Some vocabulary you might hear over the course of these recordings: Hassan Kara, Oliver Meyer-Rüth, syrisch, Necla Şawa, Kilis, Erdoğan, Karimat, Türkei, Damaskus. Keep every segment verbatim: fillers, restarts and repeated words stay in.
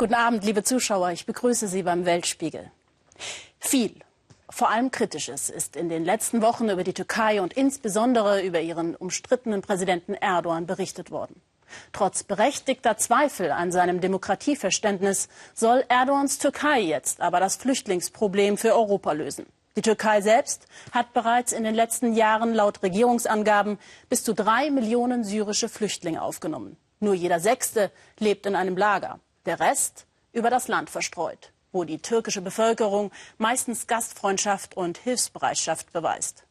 Guten Abend, liebe Zuschauer. Ich begrüße Sie beim Weltspiegel. Viel, vor allem Kritisches, ist in den letzten Wochen über die Türkei und insbesondere über ihren umstrittenen Präsidenten Erdoğan berichtet worden. Trotz berechtigter Zweifel an seinem Demokratieverständnis soll Erdogans Türkei jetzt aber das Flüchtlingsproblem für Europa lösen. Die Türkei selbst hat bereits in den letzten Jahren laut Regierungsangaben bis zu drei Millionen syrische Flüchtlinge aufgenommen. Nur jeder Sechste lebt in einem Lager. Der Rest über das Land verstreut, wo die türkische Bevölkerung meistens Gastfreundschaft und Hilfsbereitschaft beweist.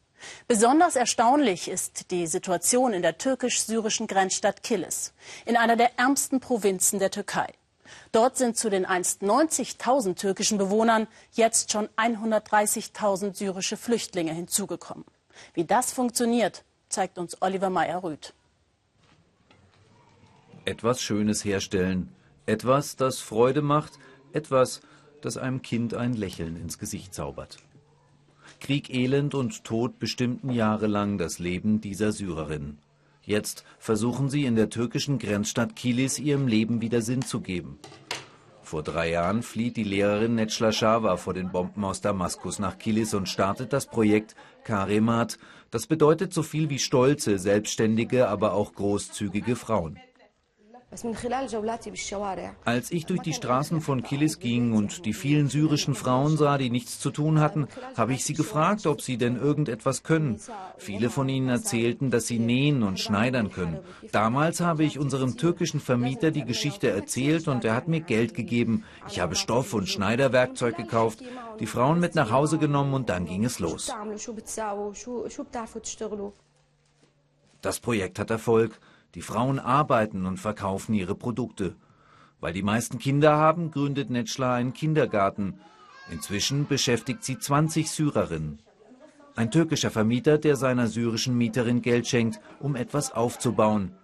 Besonders erstaunlich ist die Situation in der türkisch-syrischen Grenzstadt Kilis, in einer der ärmsten Provinzen der Türkei. Dort sind zu den einst neunzigtausend türkischen Bewohnern jetzt schon hundertdreißigtausend syrische Flüchtlinge hinzugekommen. Wie das funktioniert, zeigt uns Oliver Meyer-Rüth. Etwas Schönes herstellen. Etwas, das Freude macht, etwas, das einem Kind ein Lächeln ins Gesicht zaubert. Krieg, Elend und Tod bestimmten jahrelang das Leben dieser Syrerin. Jetzt versuchen sie in der türkischen Grenzstadt Kilis ihrem Leben wieder Sinn zu geben. Vor drei Jahren flieht die Lehrerin Necla Şawa vor den Bomben aus Damaskus nach Kilis und startet das Projekt Karimat. Das bedeutet so viel wie stolze, selbstständige, aber auch großzügige Frauen. Als ich durch die Straßen von Kilis ging und die vielen syrischen Frauen sah, die nichts zu tun hatten, habe ich sie gefragt, ob sie denn irgendetwas können. Viele von ihnen erzählten, dass sie nähen und schneidern können. Damals habe ich unserem türkischen Vermieter die Geschichte erzählt und er hat mir Geld gegeben. Ich habe Stoff- und Schneiderwerkzeug gekauft, die Frauen mit nach Hause genommen und dann ging es los. Das Projekt hat Erfolg. Die Frauen arbeiten und verkaufen ihre Produkte. Weil die meisten Kinder haben, gründet Necla einen Kindergarten. Inzwischen beschäftigt sie zwanzig Syrerinnen. Ein türkischer Vermieter, der seiner syrischen Mieterin Geld schenkt, um etwas aufzubauen.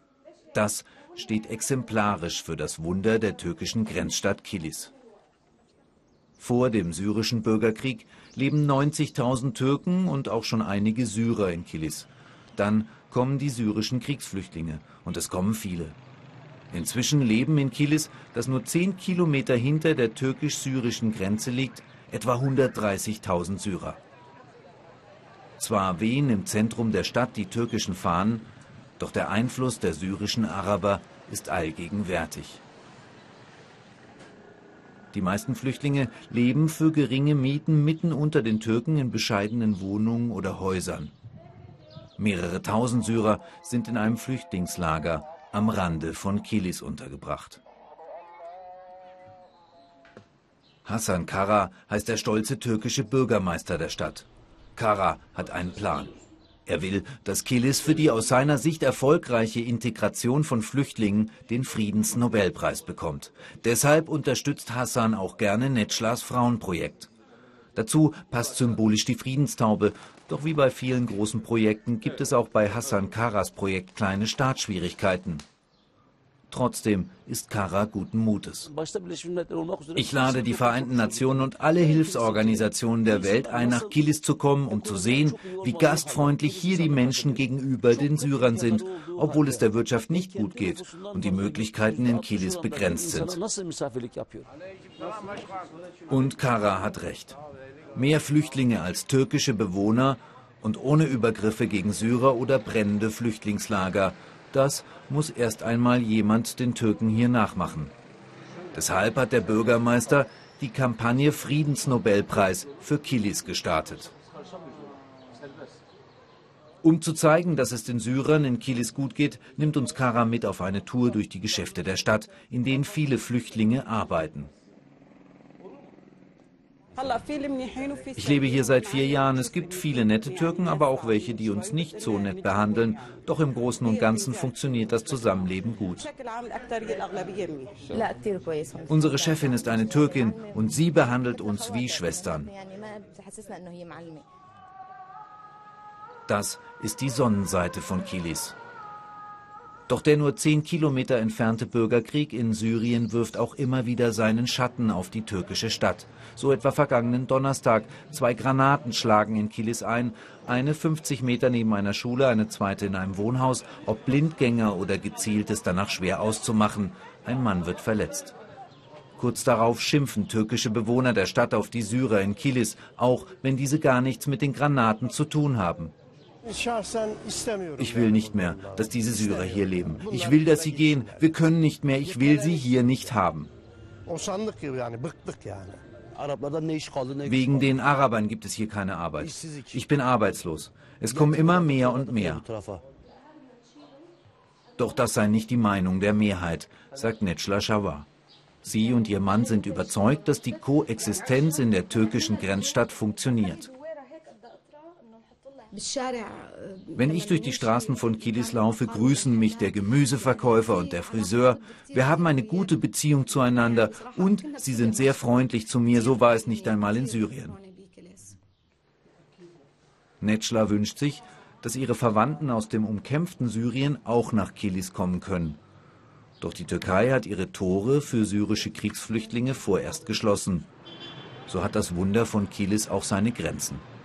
Das steht exemplarisch für das Wunder der türkischen Grenzstadt Kilis. Vor dem syrischen Bürgerkrieg leben neunzigtausend Türken und auch schon einige Syrer in Kilis. Dann kommen die syrischen Kriegsflüchtlinge und es kommen viele. Inzwischen leben in Kilis, das nur zehn Kilometer hinter der türkisch-syrischen Grenze liegt, etwa hundertdreißigtausend Syrer. Zwar wehen im Zentrum der Stadt die türkischen Fahnen, doch der Einfluss der syrischen Araber ist allgegenwärtig. Die meisten Flüchtlinge leben für geringe Mieten mitten unter den Türken in bescheidenen Wohnungen oder Häusern. Mehrere tausend Syrer sind in einem Flüchtlingslager am Rande von Kilis untergebracht. Hassan Kara heißt der stolze türkische Bürgermeister der Stadt. Kara hat einen Plan. Er will, dass Kilis für die aus seiner Sicht erfolgreiche Integration von Flüchtlingen den Friedensnobelpreis bekommt. Deshalb unterstützt Hassan auch gerne Neclas Frauenprojekt. Dazu passt symbolisch die Friedenstaube. Doch wie bei vielen großen Projekten gibt es auch bei Hassan Karas Projekt kleine Startschwierigkeiten. Trotzdem ist Kara guten Mutes. Ich lade die Vereinten Nationen und alle Hilfsorganisationen der Welt ein, nach Kilis zu kommen, um zu sehen, wie gastfreundlich hier die Menschen gegenüber den Syrern sind, obwohl es der Wirtschaft nicht gut geht und die Möglichkeiten in Kilis begrenzt sind. Und Kara hat recht. Mehr Flüchtlinge als türkische Bewohner und ohne Übergriffe gegen Syrer oder brennende Flüchtlingslager. Das muss erst einmal jemand den Türken hier nachmachen. Deshalb hat der Bürgermeister die Kampagne Friedensnobelpreis für Kilis gestartet. Um zu zeigen, dass es den Syrern in Kilis gut geht, nimmt uns Kara mit auf eine Tour durch die Geschäfte der Stadt, in denen viele Flüchtlinge arbeiten. Ich lebe hier seit vier Jahren. Es gibt viele nette Türken, aber auch welche, die uns nicht so nett behandeln. Doch im Großen und Ganzen funktioniert das Zusammenleben gut. Unsere Chefin ist eine Türkin und sie behandelt uns wie Schwestern. Das ist die Sonnenseite von Kilis. Doch der nur zehn Kilometer entfernte Bürgerkrieg in Syrien wirft auch immer wieder seinen Schatten auf die türkische Stadt. So etwa vergangenen Donnerstag. Zwei Granaten schlagen in Kilis ein. Eine fünfzig Meter neben einer Schule, eine zweite in einem Wohnhaus. Ob Blindgänger oder gezielt, ist danach schwer auszumachen. Ein Mann wird verletzt. Kurz darauf schimpfen türkische Bewohner der Stadt auf die Syrer in Kilis, auch wenn diese gar nichts mit den Granaten zu tun haben. Ich will nicht mehr, dass diese Syrer hier leben. Ich will, dass sie gehen. Wir können nicht mehr. Ich will sie hier nicht haben. Wegen den Arabern gibt es hier keine Arbeit. Ich bin arbeitslos. Es kommen immer mehr und mehr. Doch das sei nicht die Meinung der Mehrheit, sagt Necla Şawa. Sie und ihr Mann sind überzeugt, dass die Koexistenz in der türkischen Grenzstadt funktioniert. Wenn ich durch die Straßen von Kilis laufe, grüßen mich der Gemüseverkäufer und der Friseur. Wir haben eine gute Beziehung zueinander und sie sind sehr freundlich zu mir, so war es nicht einmal in Syrien. Necla wünscht sich, dass ihre Verwandten aus dem umkämpften Syrien auch nach Kilis kommen können. Doch die Türkei hat ihre Tore für syrische Kriegsflüchtlinge vorerst geschlossen. So hat das Wunder von Kilis auch seine Grenzen.